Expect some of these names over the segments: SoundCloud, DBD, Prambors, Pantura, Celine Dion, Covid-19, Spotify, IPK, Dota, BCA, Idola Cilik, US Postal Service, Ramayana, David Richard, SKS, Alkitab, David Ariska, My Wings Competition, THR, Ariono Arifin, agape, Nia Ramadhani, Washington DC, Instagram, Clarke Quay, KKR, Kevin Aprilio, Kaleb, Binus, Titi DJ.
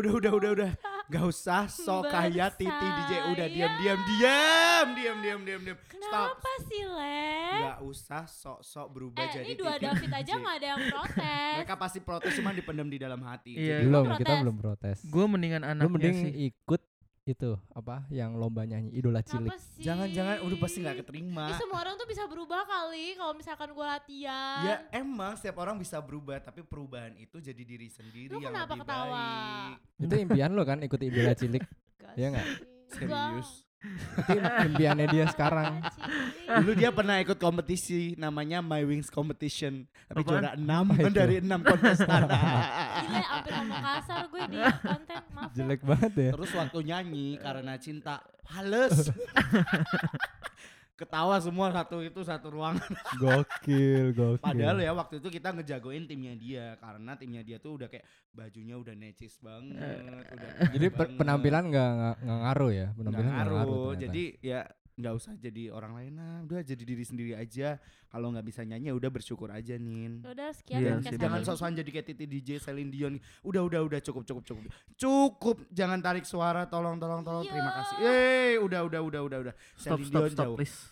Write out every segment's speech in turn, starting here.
udah. Gak usah sok kaya Titi DJ. Udah diam. Kenapa stop. Sih Le? Gak usah sok berubah jadi Titi DJ. Ini dua David aja gak ada yang protes. Mereka pasti protes cuman dipendam di dalam hati. Iya. Kita belum protes. Gue mendingan anaknya ikut itu apa yang lomba nyanyi Idola Cilik. Jangan udah pasti nggak keterima. Ya, semua orang tuh bisa berubah kali kalau misalkan gue latihan. Ya emang setiap orang bisa berubah tapi perubahan itu jadi diri sendiri lu yang lebih baik. Itu impian lo kan ikut Idola Cilik. Iya nggak? Serius. Itu impiannya dia sekarang. Dulu dia pernah ikut kompetisi namanya My Wings Competition tapi juara 6 dari 6 kontestan. Gila, hampir sama kasar gue di konten, maaf. Jelek banget ya. Terus waktu nyanyi karena cinta halus. Ketawa semua satu ruangan. Gokil. Padahal ya waktu itu kita ngejagoin timnya dia karena timnya dia tuh udah kayak bajunya udah necis banget. Jadi penampilan nggak ngaruh ya, penampilan nggak ngaruh. Jadi ya nggak usah jadi orang lain lah, udah jadi diri sendiri aja. Kalau nggak bisa nyanyi udah bersyukur aja Nin. Udah sekian podcast. Jangan sok-sokan jadi kayak Titi DJ, Celine Dion. Udah cukup. Jangan tarik suara, tolong. Yo. Terima kasih. Udah. Stop, please.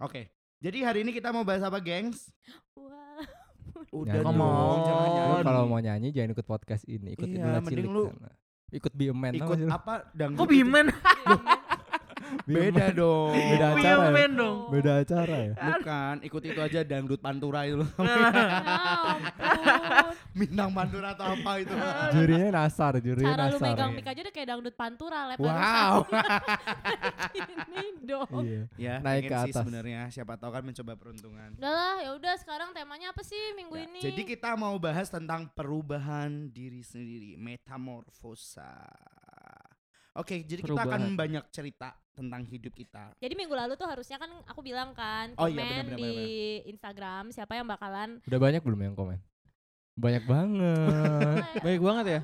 Oke. Jadi hari ini kita mau bahas apa, gengs? Wow. Udah ngomong. Kalau mau nyanyi jangan ikut podcast ini, ikut Idola Cilik. Mending lu ikut Be a Man. Ikut apa? Kok Be a Man? Beda dong. Beda acara ya? Bukan, ikut itu aja dangdut Pantura itu loh. Bintang Pantura atau apa itu. Jurinya nasar, Cara lu megang mic aja udah kayak dangdut Pantura. Wow. Ini dong. Iya, naik ke atas. Sebenarnya siapa tahu kan mencoba peruntungan. Udah lah, yaudah sekarang temanya apa sih minggu ini? Jadi kita mau bahas tentang perubahan diri sendiri, metamorfosa. Oke, jadi perubahan. Kita akan banyak cerita tentang hidup kita. Jadi minggu lalu tuh harusnya kan aku bilang kan, komen bener. Instagram siapa yang bakalan. Udah banyak belum yang komen? Banyak banget ya.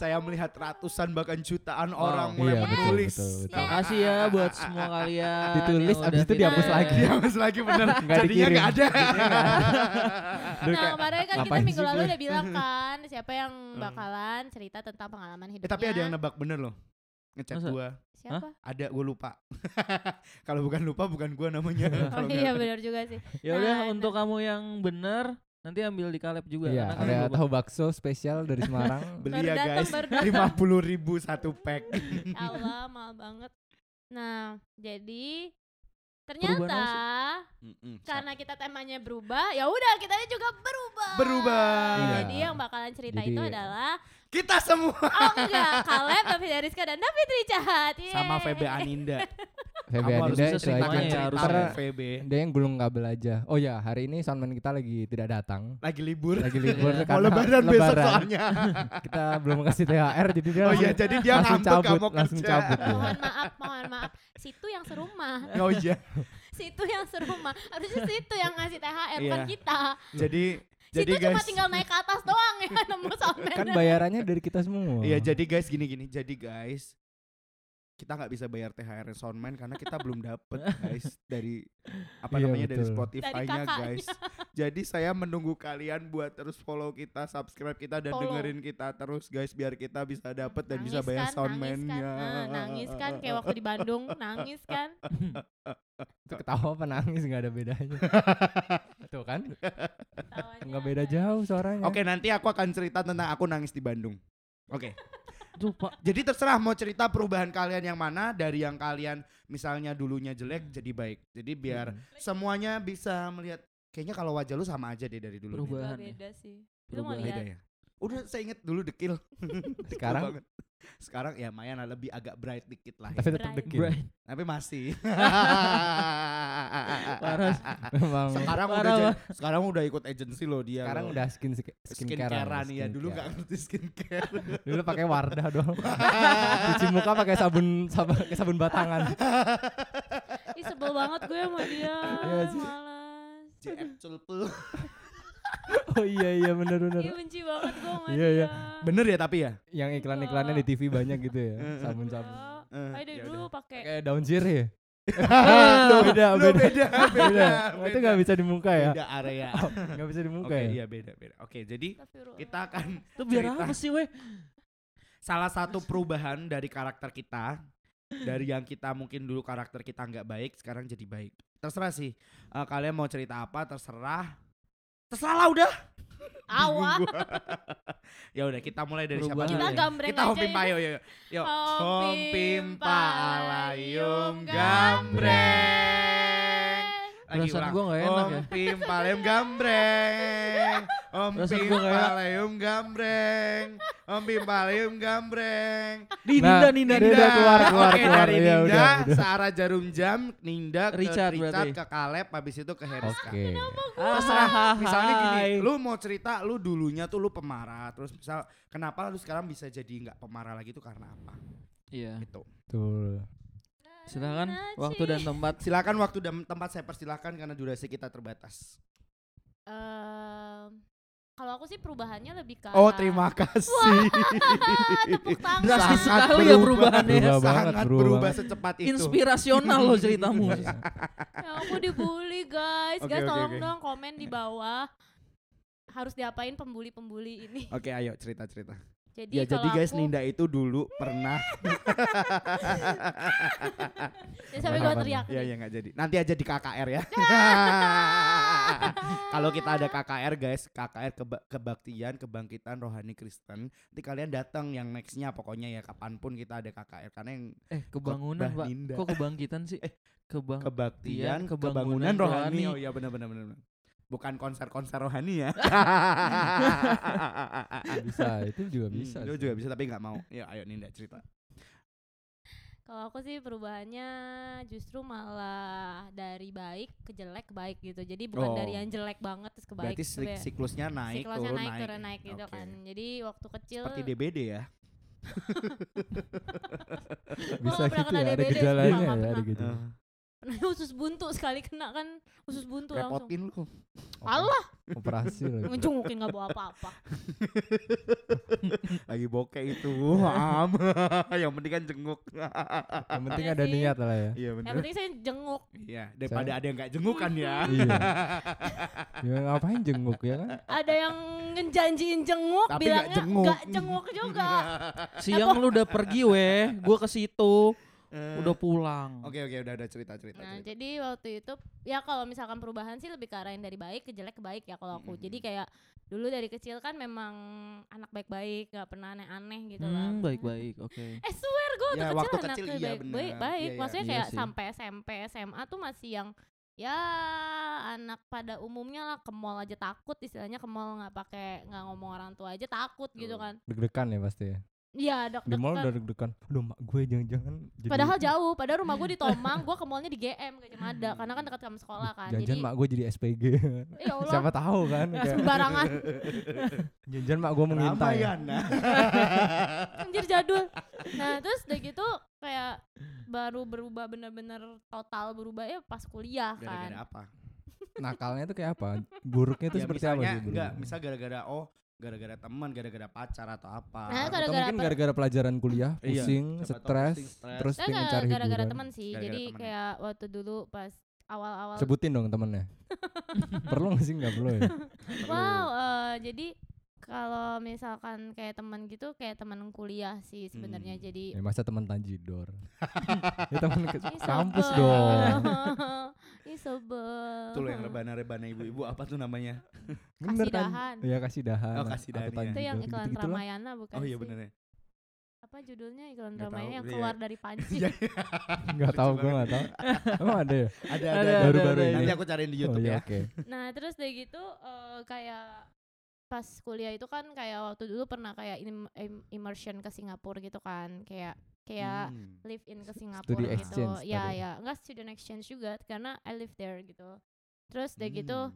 Saya melihat ratusan bahkan jutaan orang mulai menulis. Terima kasih ya buat semua kalian. Ditulis abis itu dihapus lagi bener. Jadinya nggak ada. Nah kemarin kan kita minggu lalu udah bilang kan siapa yang bakalan cerita tentang pengalaman hidupnya. Tapi ada yang nebak bener loh. Ngechat gue. Siapa? Ada, gue lupa. Kalau bukan gue namanya. Oh iya benar juga sih. Ya udah untuk kamu yang benar nanti ambil di Kaleb juga. Iya, ada tahu bakso spesial dari Semarang. Beli ya guys, 50.000 satu pack. Allah mahal banget. Nah jadi ternyata karena kita temanya berubah, ya udah kita juga berubah. Iya. Jadi yang bakalan cerita itu adalah kita semua. Oh enggak, Kaleb, David Ariska dan David Richard. Yeay. Sama VB Aninda. VB Aninda itu aja VB. Dia yang gulung kabel aja. Oh ya, hari ini soundman kita lagi tidak datang. Lagi libur. Mau lebaran besok soalnya. Kita belum kasih THR jadi dia. Oh iya, jadi dia langsung cabut. Mohon maaf. Situ yang serumah. Oh iya. Situ yang serumah. Harusnya situ yang ngasih THR kan kita. Jadi situ guys, cuma tinggal naik ke atas doang ya nemu soundman. Kan bayarannya dari kita semua. Iya, jadi guys gini. Jadi guys, kita enggak bisa bayar THR soundman karena kita belum dapet guys dari dari Spotify-nya guys. Jadi saya menunggu kalian buat terus follow kita, subscribe kita dan dengerin kita terus guys biar kita bisa dapet dan bisa bayar soundman-nya. Nangis kan kayak waktu di Bandung, nangis kan? Itu ketawa apa nangis gak ada bedanya. Tuh kan gak beda jauh suaranya. Oke, nanti aku akan cerita tentang aku nangis di Bandung. Oke. Jadi terserah mau cerita perubahan kalian yang mana. Dari yang kalian misalnya dulunya jelek jadi baik. Jadi biar semuanya bisa melihat. Kayaknya kalau wajah lu sama aja deh dari dulu. Perubahan beda sih. Lu mau lihat? Udah saya inget dulu dekil. Sekarang ya Maya lebih agak bright dikit lah. Tapi tetap dekil. Tapi masih. Sekarang udah ikut agensi loh dia. Sekarang udah skincarean ya. Dulu enggak ngerti skincare. Dulu pakai Wardah doang. Cuci muka pakai sabun batangan. Ih sebel banget gue sama dia. Malas. JF culpul. Oh iya benar. Iya benci banget gue sama dia. Bener ya tapi ya. Yang iklan-iklannya di TV banyak gitu ya. Sabun-sabun. Ayo dulu pakai. Kayak daun sirih ya. Beda. Itu nggak bisa dimuka ya. Beda area. Nggak bisa dimuka. Oke, ya. Iya beda. Oke jadi kita akan. Itu biar apa sih weh? salah satu perubahan dari karakter kita, dari yang kita mungkin dulu karakter kita nggak baik, sekarang jadi baik. Terserah sih, kalian mau cerita apa terserah. Terserah lah udah. Awal. Ya udah kita mulai dari siapa dulu? Kita Hompim Payo ya. Yuk. Hompim Palayum Gambreng. Lagi ulang. Hompim Palayum Gambreng. Hompim Palayum Gambreng. Hompim Palayum Gambreng. Ninda keluar. Oke, dari Ninda Sarah Jarum Jam, Ninda ke Richard, ke Caleb, habis itu ke Heriska. Terserah. Misalnya gini, lu mau cerita lu dulunya tuh lu pemarah, terus misal kenapa lu sekarang bisa jadi enggak pemarah lagi itu karena apa? Iya. Gitu. Betul. Silakan waktu dan tempat. Silakan waktu dan tempat saya persilahkan karena durasi kita terbatas. Kalau aku sih perubahannya lebih ke oh terima kasih. Tepuk tangan. Sangat berubah, perubahannya sangat berubah secepat itu. Inspirasional loh ceritamu. Ya, aku dibully guys. Okay, guys tolong dong komen di bawah. Harus diapain pembuli-pembuli ini. Oke ayo cerita-cerita. Jadi, ya jadi guys Ninda itu dulu pernah. Ya sampai gua teriak. Ya ya enggak jadi. Nanti aja di KKR ya. Kalau kita ada KKR guys, KKR kebaktian kebangkitan rohani Kristen. Nanti kalian datang yang nextnya pokoknya ya kapanpun kita ada KKR karena yang kebangunan Pak. Kok kebangkitan sih? Kebaktian kebangunan rohani. Oh iya benar. Bukan konser-konser rohani ya. Bisa, itu juga bisa. Itu juga bisa tapi enggak mau. Ya ayo Ninda cerita. Kalau aku sih perubahannya justru malah dari baik ke jelek ke baik gitu. Jadi bukan dari yang jelek banget terus ke baik. Berarti siklusnya naik turun naik. Gitu kan. Jadi waktu kecil seperti DBD ya. Bisa gitu ya, ada gejalanya ya, ada gitu. Usus buntu sekali kena kan usus buntu langsung. Repotin lu. Allah. Operasi lagi. Ngejungukin enggak bawa apa-apa. Lagi bokeh itu. Maaf. Yang penting kan jenguk. Yang penting ada niat lah ya. Iya benar. Yang penting saya jenguk. Iya, daripada ada yang enggak jenguk kan ya. Iya. Ya ngapain jenguk ya kan? Ada yang ngejanjiin jenguk tapi bilangnya enggak jenguk juga. Siang lu udah pergi weh, gua ke situ. Udah pulang. Oke, udah cerita. Nah, jadi waktu itu ya kalau misalkan perubahan sih lebih ke arahin dari baik ke jelek ke baik ya kalau aku. Jadi kayak dulu dari kecil kan memang anak baik-baik, enggak pernah aneh-aneh gitu lah. Baik-baik, oke. Swear gue ya, waktu kecil anak baik-baik. Ya. Maksudnya kayak sampai SMP, SMA tuh masih yang ya anak pada umumnya lah, ke mall aja takut, istilahnya ke mall enggak ngomong orang tua aja takut gitu kan. Deg-degan ya pasti ya. Iya, di mall udah deg-degan. Aduh mak gue jangan-jangan jadi... Padahal jauh, padahal rumah gue di Tomang, gue ke mallnya di GM Gajah Mada. Karena kan dekat sama sekolah kan. Jangan-jangan mak gue jadi SPG. Ya Allah. Siapa tahu kan. Sembarangan. Jangan-jangan mak gue mengintai. Anjir jadul. Nah terus udah gitu kayak baru berubah benar-benar total berubah ya pas kuliah kan. Gara-gara apa? Nakalnya tuh kayak apa? Buruknya tuh ya, seperti apa sih? Enggak, misal gara-gara gara-gara teman, gara-gara pacar atau apa? Nah, atau mungkin gara-gara pelajaran kuliah, pusing, stres, terus pengen cari hiburan. Gara-gara teman sih, gara-gara jadi temen. Kayak waktu dulu pas awal-awal. Sebutin dong temennya. Perlu nggak sih? Nggak perlu ya. Wow, jadi kalau misalkan kayak teman gitu, kayak teman kuliah sih sebenarnya jadi. Ya, masa teman tanjidor? Ya teman kampus dong. Ini sebel. Tuh yang rebana-rebana ibu-ibu apa tuh namanya? Kasih dahan. Iya kasih dahan. Oh kasih dahan. Itu yang iklan Ramayana bukan? Oh iya bener ya. Apa judulnya iklan Ramayana yang keluar dari panci? Gak tau. Emang ada ya? Ada. Baru-baru ini. Nanti aku cariin di YouTube ya. Nah terus dari gitu kayak pas kuliah itu kan kayak waktu dulu pernah kayak immersion ke Singapura gitu kan kayak live in ke Singapura gitu exchange, ya enggak student exchange juga karena I live there gitu terus dari gitu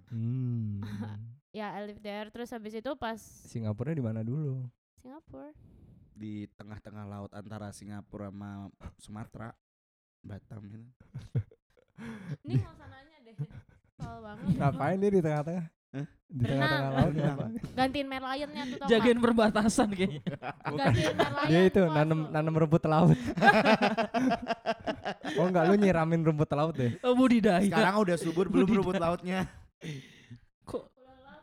ya I live there terus habis itu pas Singapurnya di mana dulu Singapura di tengah-tengah laut antara Singapura sama Sumatera Batam gitu. Ini mau sananya deh soal banget ngapain dia di tengah-tengah. Hah? Di tengah-tengah laut gantiin merlion-nya tuh tau jagain perbatasan kayaknya. Gantiin merlion dia itu nanam rumput laut. Oh enggak lu nyiramin rumput laut deh. Oh budidaya. Sekarang udah subur belum rumput lautnya.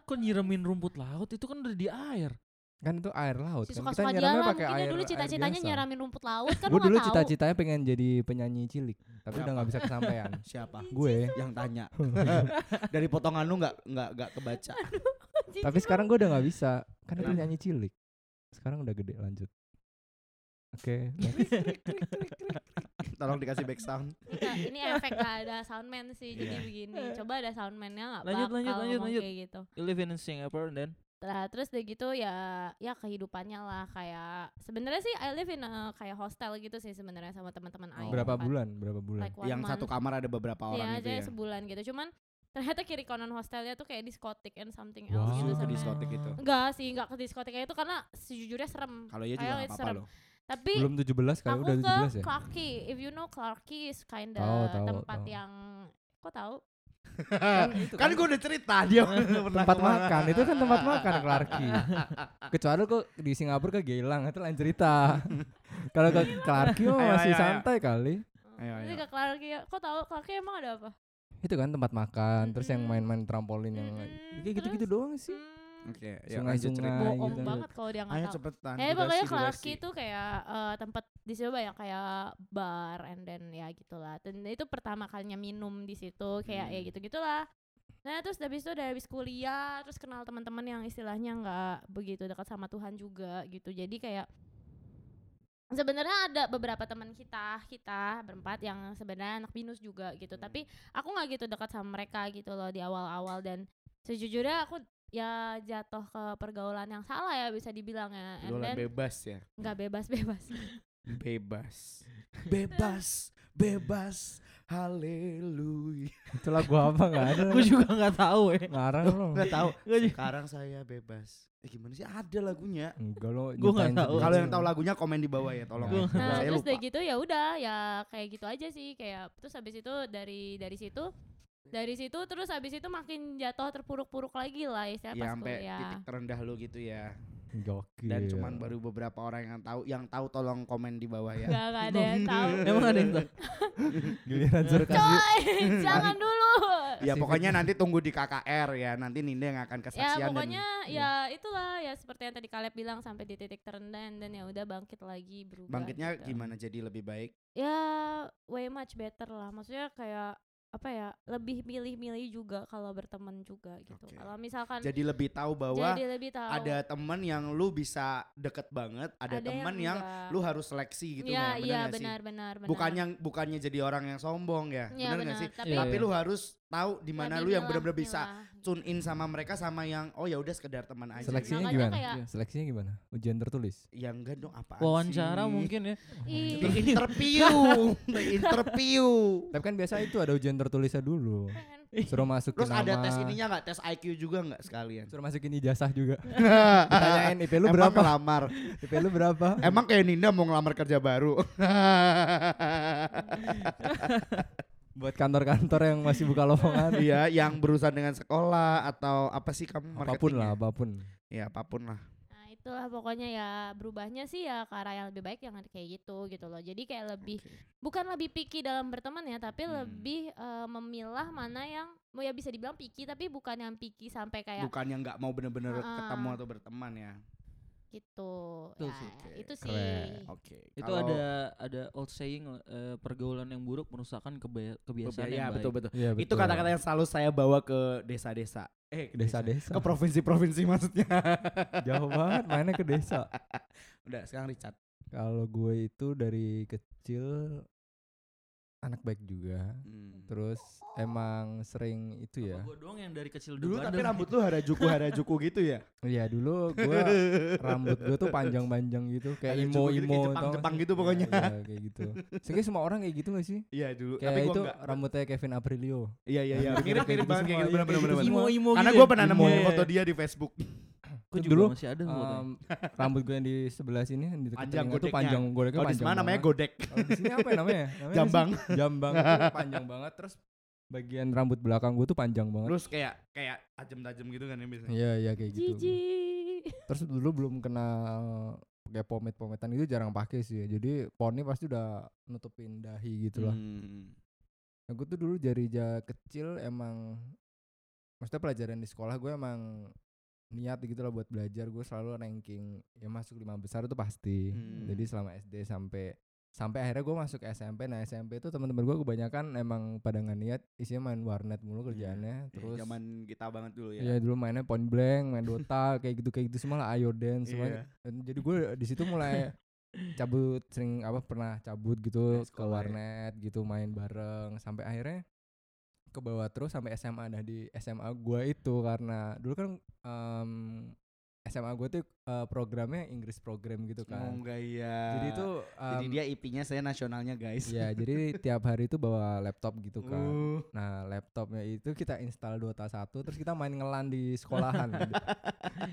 Kok nyiramin rumput laut itu kan udah di air. Kan itu air laut. Si kan kita nyeramnya pakai air. Dulu cita-citanya nyeramin rumput laut kan. Gue dulu cita-citanya pengen jadi penyanyi cilik, tapi udah nggak bisa kesampaian. Siapa? Gue yang tanya. Dari potongan lu nggak kebaca. Tapi sekarang gue udah nggak bisa, kan itu nyanyi cilik. Sekarang udah gede, lanjut. Oke. Tolong dikasih back sound. Ini efek gak ada soundman sih, jadi begini. Coba ada soundman-nya nggak? Lanjut. Gitu. You live in Singapore then. Nah, terus udah gitu ya kehidupannya lah kayak sebenarnya sih I live in a, kayak hostel gitu sih sebenarnya sama teman-teman Aing. Berapa bulan? Like yang month. Satu kamar ada beberapa orang gitu ya. Iya, sebulan gitu. Cuman ternyata kiri kanan hostelnya tuh kayak diskotik and something else gitu sama. Diskotik itu. Enggak sih, enggak ke diskotiknya itu karena sejujurnya serem. Kalau iya juga enggak apa-apa loh. Tapi belum 17 kali udah 17 ya. Aku ke Clarke Quay. If you know Clarke Quay is kinda tempat yang kok tahu? kan gue udah cerita dia tempat makan itu kan tempat makan Clarke Quay. Kecuali kok di Singapura ke Geylang itu lain cerita. Kalau ke Clarke Quay masih santai kali. Ayo. Ke Clarke Quay kok tahu Clarke Quay emang ada apa? Itu kan tempat makan terus yang main-main trampolin yang kayak gitu-gitu doang sih. Oke, sungai-sungai bohong banget kalau dia nggak tahu. Pokoknya Clarke Quay itu kayak tempat di situ banyak kayak bar and then ya gitulah. Dan itu pertama kalinya minum di situ kayak ya gitu-gitulah. Nah terus dari habis kuliah terus kenal teman-teman yang istilahnya nggak begitu dekat sama Tuhan juga gitu. Jadi kayak sebenarnya ada beberapa teman kita berempat yang sebenarnya anak Binus juga gitu. Tapi aku nggak gitu dekat sama mereka gitu loh di awal-awal dan sejujurnya aku ya jatuh ke pergaulan yang salah ya bisa dibilang ya. Pergaulan bebas ya. Enggak bebas. bebas. Haleluya. Itu lagu apa enggak ada? Gue juga enggak tahu ya. Ngarang lo. Enggak tahu. Sekarang saya bebas. Gimana sih ada lagunya? Enggak lo. Gue enggak tahu. Kalau yang tahu lagunya komen di bawah ya tolong. Nah, terus udah gitu ya udah ya kayak gitu aja sih kayak terus habis itu dari situ terus habis itu makin jatuh terpuruk-puruk lagi lah istilahnya pas kuliah. Ya sampai titik terendah lu gitu ya. Gokil. Dan cuman baru beberapa orang yang tahu tolong komen di bawah ya. Enggak ada yang tahu. Emang ada yang tahu. Giliran surkasi. Jangan dulu. Ya pokoknya nanti tunggu di KKR ya. Nanti Ninda yang akan kesaksian. Ya pokoknya ya itulah ya seperti yang tadi Kaleb bilang sampai di titik terendah dan ya udah bangkit lagi berubah. Bangkitnya gitu. Gimana jadi lebih baik? Ya way much better lah. Maksudnya kayak apa ya lebih milih-milih juga kalau berteman juga gitu. Okay. Kalau misalkan jadi lebih tahu bahwa ada teman yang lu bisa deket banget, ada teman yang lu harus seleksi gitu ya, kan. Benar. Bukannya jadi orang yang sombong ya. Benar enggak sih? Tapi lu harus tahu di mana lu yang benar-benar bisa tune in sama mereka sama yang oh ya udah sekedar teman aja. Seleksinya gitu. Gimana? Seleksinya gimana? Ujian tertulis? Ya enggak dong apaan sih? Wawancara mungkin ya. Interview. Tapi kan biasa itu ada ujian tertulisnya dulu. Suruh masukin terus nama. Terus ada tes ininya enggak? Tes IQ juga enggak sekalian? Suruh masukin ijazah juga. Ditanyain IP lu berapa? IP lu berapa? Emang kayak Ninda mau ngelamar kerja baru. Buat kantor-kantor yang masih buka lowongan. Iya, yang berurusan dengan sekolah atau apa sih kamu marketing? Apapun. Ya, apapun lah. Nah, itulah pokoknya ya berubahnya sih ya ke arah yang lebih baik yang kayak gitu loh. Jadi kayak lebih bukan lebih picky dalam berteman ya, tapi lebih memilah mana yang mau ya bisa dibilang picky tapi bukan yang picky sampai kayak bukan yang enggak mau benar-benar ketemu atau berteman ya. Itu sih. Okay. Itu ada old saying pergaulan yang buruk merusakkan kebiasaan yang baik. Betul. Ya, betul. Itu kata-kata yang selalu saya bawa ke desa-desa. Ke provinsi-provinsi maksudnya. Jauh banget mainnya ke desa. Udah sekarang Richard. Kalau gue itu dari kecil anak baik juga. Terus emang sering itu ya. Gue doang yang dari kecil dulu tapi rambut lu harajuku gitu ya. Iya dulu gue rambut gue tuh panjang-panjang gitu kayak imo-imo Jepang gitu pokoknya. Iya kayak gitu. Sehingga semua orang kayak gitu enggak sih? Iya dulu kayak tapi gue enggak. Rambutnya Kevin Aprilio. Iya. Mirip-mirip banget kayak gitu benar-benar. Imo-imo gitu. Karena gue pernah nemu foto dia di Facebook. Dulu masih ada rambut gue yang di sebelah sini yang di panjang itu panjang godeknya panjang. Di mana namanya godek? Di sini apa namanya? Jambang. Panjang banget terus bagian rambut belakang gue tuh panjang banget. Terus kayak tajam-tajam gitu kan yang biasanya. Iya kayak gitu. Jiji. Terus dulu belum kenal kayak pomade-pomedan itu jarang pakai sih. Jadi poni pasti udah nutupin dahi gitu lah. Nah, gue tuh dulu dari kecil emang maksudnya pelajaran di sekolah gue emang niat gitu lah buat belajar. Gue selalu ranking ya masuk 5 besar itu pasti. Jadi selama SD sampai akhirnya gue masuk SMP. Nah SMP itu teman-teman gue kebanyakan emang pada nggak niat, isinya main warnet mulu kerjaannya. Terus zaman kita banget dulu ya. Iya dulu mainnya point blank, main Dota kayak gitu semua lah, Ayoden semua. Jadi gue di situ mulai cabut, sering pernah cabut gitu ke warnet gitu main bareng sampai akhirnya ke bawah terus sampai SMA. Nah di SMA gue itu karena dulu kan SMA gue tuh programnya English program gitu kan. Jadi itu jadi dia IP-nya saya nasionalnya guys. Ya jadi tiap hari itu bawa laptop gitu kan. Nah laptopnya itu kita install Dota 1 terus kita main ngelan di sekolahan.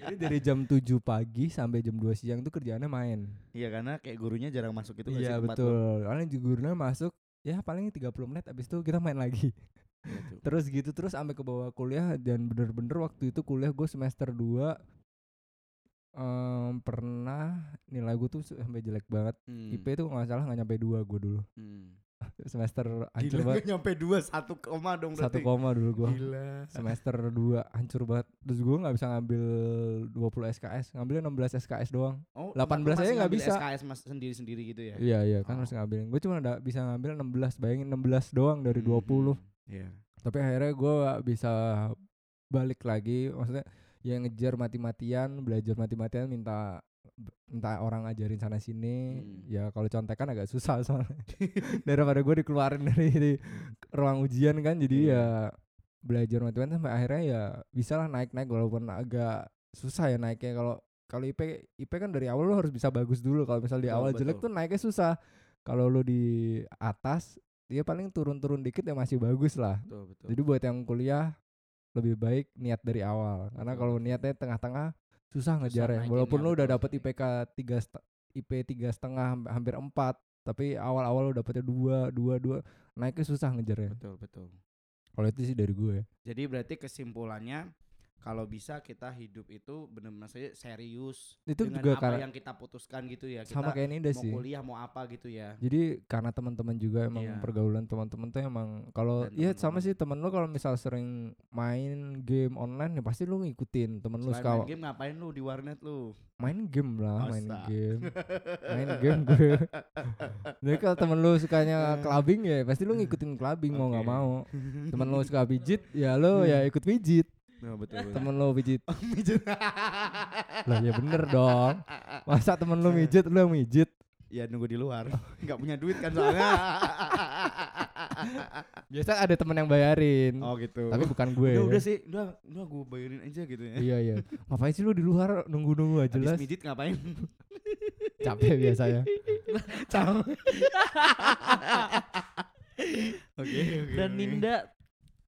Jadi dari jam 7 pagi sampai jam 2 siang tuh kerjaannya main. Iya karena kayak gurunya jarang masuk itu. Iya betul. Karena gurunya masuk ya paling 30 menit abis itu kita main lagi. Terus gitu terus sampai ke bawah kuliah. Dan bener-bener waktu itu kuliah gue semester 2 pernah nilai gue tuh sampai jelek banget. IP tuh nggak salah nggak nyampe 2 gue dulu. Semester hancur banget. Gak nyampe 2, 1 dong berarti. 1 dulu gue. Gila. Semester 2 hancur banget. Terus gue nggak bisa ngambil 20 SKS, ngambilnya 16 SKS doang. 18 aja nggak bisa. SKS mas sendiri-sendiri gitu ya. Iya kan harus ngambilin. Gue cuma bisa ngambil 16, bayangin 16 doang dari 20. Iya. Tapi akhirnya gue bisa balik lagi, maksudnya yang ngejar mati-matian, belajar mati-matian, minta orang ajarin sana sini. Ya kalau contekan agak susah soalnya. Daripada gue dikeluarin dari ruang ujian kan, jadi ya belajar mati-matian sampai akhirnya ya bisa lah naik walaupun agak susah ya naiknya. Kalau IP kan dari awal lo harus bisa bagus dulu. Kalau misal di awal jelek tuh naiknya susah. Kalau lo di atas dia paling turun-turun dikit ya masih bagus lah. Betul. Jadi buat yang kuliah lebih baik niat dari awal, karena kalau niatnya tengah-tengah susah ngejarnya. Walaupun lu udah dapet IPK 3,5 hampir 4, tapi awal-awal lu dapetnya 2, naiknya susah ngejarnya. Betul. Kalau itu sih dari gue. Jadi berarti kesimpulannya kalau bisa kita hidup itu benar-benar saja serius itu dengan juga apa yang kita putuskan gitu ya. Kita sama kayak Ninda sih. Mau kuliah mau apa gitu ya. Jadi karena teman-teman juga emang pergaulan teman-teman tuh emang kalau ya sama sih teman lu kalau misal sering main game online ya pasti lu ngikutin teman lu. Selain main game ngapain lu di warnet lu? Main game lah, main game gue. Jadi kalau temen lu sukanya clubbing ya pasti lu ngikutin clubbing mau nggak mau. Temen lu suka pijit ya lu ya ikut pijit. Nah, betul. Temen lo mijit. Lah ya bener dong. Masa temen lo mijit, lo yang mijit? Ya nunggu di luar. Enggak punya duit kan soalnya. Biasa ada temen yang bayarin. Oh gitu. Tapi bukan gue. Udah gue bayarin aja gitu ya. Iya. Ngapain sih lo di luar nunggu-nunggu aja jelas. Habis mijit ngapain? Capek biasanya. Capek. Oke. Dan Ninda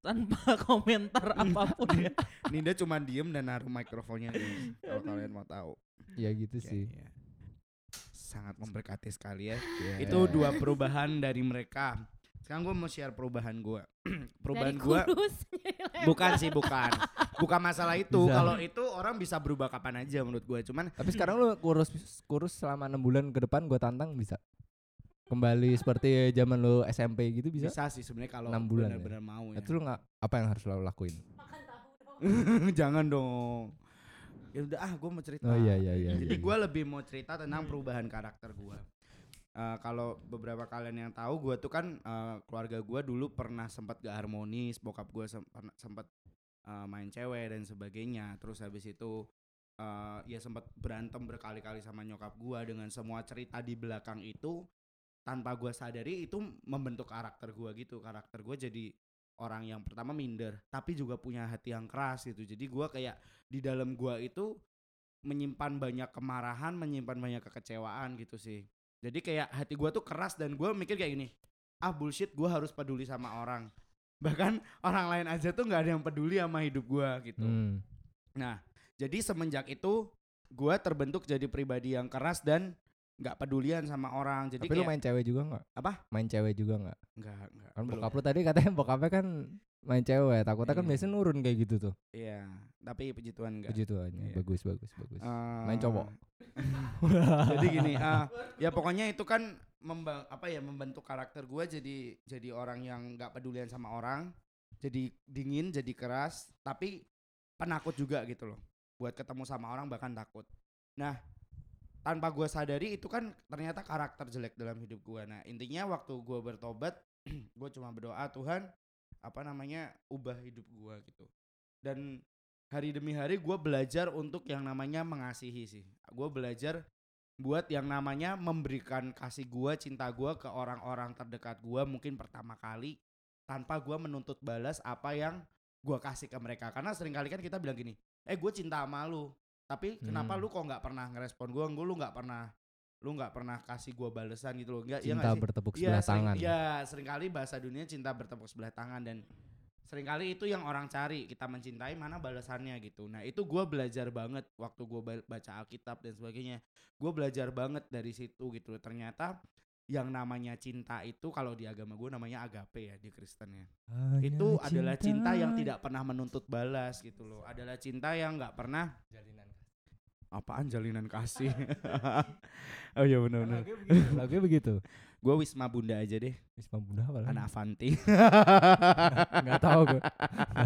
tanpa komentar apapun ya. Ninda cuma diem dan naruh mikrofonnya nih. Kalau kalian mau tahu. Ya gitu sih. Ya. Sangat memberkati sekali ya. Yeah. Itu 2 perubahan dari mereka. Sekarang gue mau share perubahan gue. Perubahan gue. Bukan. Bukan masalah itu. Kalau itu orang bisa berubah kapan aja menurut gue. Cuman. Tapi sekarang lu kurus selama 6 bulan ke depan gue tantang bisa. Kembali seperti zaman lo SMP gitu bisa? Bisa sih sebenarnya kalau benar-benar mau ya. Itu lo nggak apa yang harus lo lakuin? Makan tahu dong. Jangan dong. Ya udah gue mau cerita. Oh iya. Jadi gue lebih mau cerita tentang perubahan karakter gue. Kalau beberapa kalian yang tahu gue tuh kan keluarga gue dulu pernah sempat gak harmonis. Bokap gue sempat main cewek dan sebagainya. Terus habis itu ya sempat berantem berkali-kali sama nyokap gue. Dengan semua cerita di belakang itu tanpa gue sadari itu membentuk karakter gue gitu. Karakter gue jadi orang yang pertama minder, tapi juga punya hati yang keras gitu. Jadi gue kayak di dalam gue itu menyimpan banyak kemarahan, menyimpan banyak kekecewaan gitu sih. Jadi kayak hati gue tuh keras dan gue mikir kayak gini, bullshit gue harus peduli sama orang. Bahkan orang lain aja tuh gak ada yang peduli sama hidup gue gitu. Nah jadi semenjak itu gue terbentuk jadi pribadi yang keras dan gak pedulian sama orang. Jadi tapi lu main cewek juga gak? Apa? Main cewek juga gak? Enggak. Kan bokap lu tadi katanya bokapnya kan main cewek. Takutnya kan biasanya nurun kayak gitu tuh. Iya. Tapi puji Tuhan gak? Puji Tuhan. Bagus. Main cowok. Jadi gini. Ya pokoknya itu kan membentuk karakter gue jadi orang yang gak pedulian sama orang. Jadi dingin, jadi keras. Tapi penakut juga gitu loh. buat ketemu sama orang bahkan takut. Nah, tanpa gue sadari itu kan ternyata karakter jelek dalam hidup gue. Nah, intinya waktu gue bertobat, gue cuma berdoa, Tuhan, ubah hidup gue gitu. Dan hari demi hari gue belajar untuk yang namanya mengasihi sih. Gue belajar buat yang namanya memberikan kasih gue, cinta gue ke orang-orang terdekat gue mungkin pertama kali, tanpa gue menuntut balas apa yang gue kasih ke mereka. Karena seringkali kan kita bilang gini, gue cinta sama lu, tapi kenapa lu kok nggak pernah ngerespon gue? Lu nggak pernah kasih gue balesan gitu loh. Cinta bertepuk sebelah tangan. Ya, seringkali bahasa dunia cinta bertepuk sebelah tangan, dan seringkali itu yang orang cari, kita mencintai mana balasannya gitu. Nah, itu gue belajar banget waktu gue baca Alkitab dan sebagainya. Gue belajar banget dari situ gitu. Ternyata yang namanya cinta itu kalau di agama gue namanya agape ya, di Kristennya. Itu cinta. Adalah cinta yang tidak pernah menuntut balas gitu loh. Adalah cinta yang nggak pernah jalinan kasih. Oh iya benar-benar. Lagunya begitu. Gue Wisma Bunda aja deh. Wisma Bunda apa? Anak Avanti. Nggak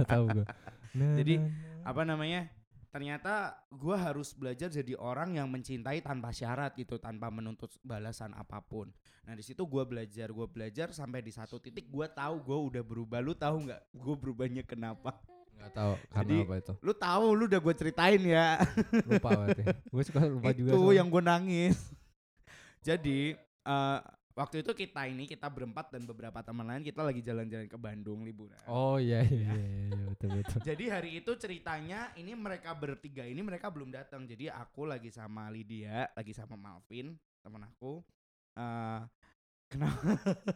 tahu gue. Jadi ternyata gue harus belajar jadi orang yang mencintai tanpa syarat gitu, tanpa menuntut balasan apapun. Nah di situ gue belajar sampai di satu titik gue tahu gue udah berubah. Lu tahu nggak? Gue berubahnya kenapa? Gak tahu karena jadi, apa itu? Lu tahu, lu udah gue ceritain ya. Lupa berarti. Gue suka lupa juga. Itu yang gue nangis. Jadi waktu itu kita berempat dan beberapa teman lain kita lagi jalan-jalan ke Bandung liburan. Oh iya betul. Jadi hari itu ceritanya ini mereka bertiga ini mereka belum datang. Jadi aku lagi sama Lydia, lagi sama Malvin, teman aku. Kenapa?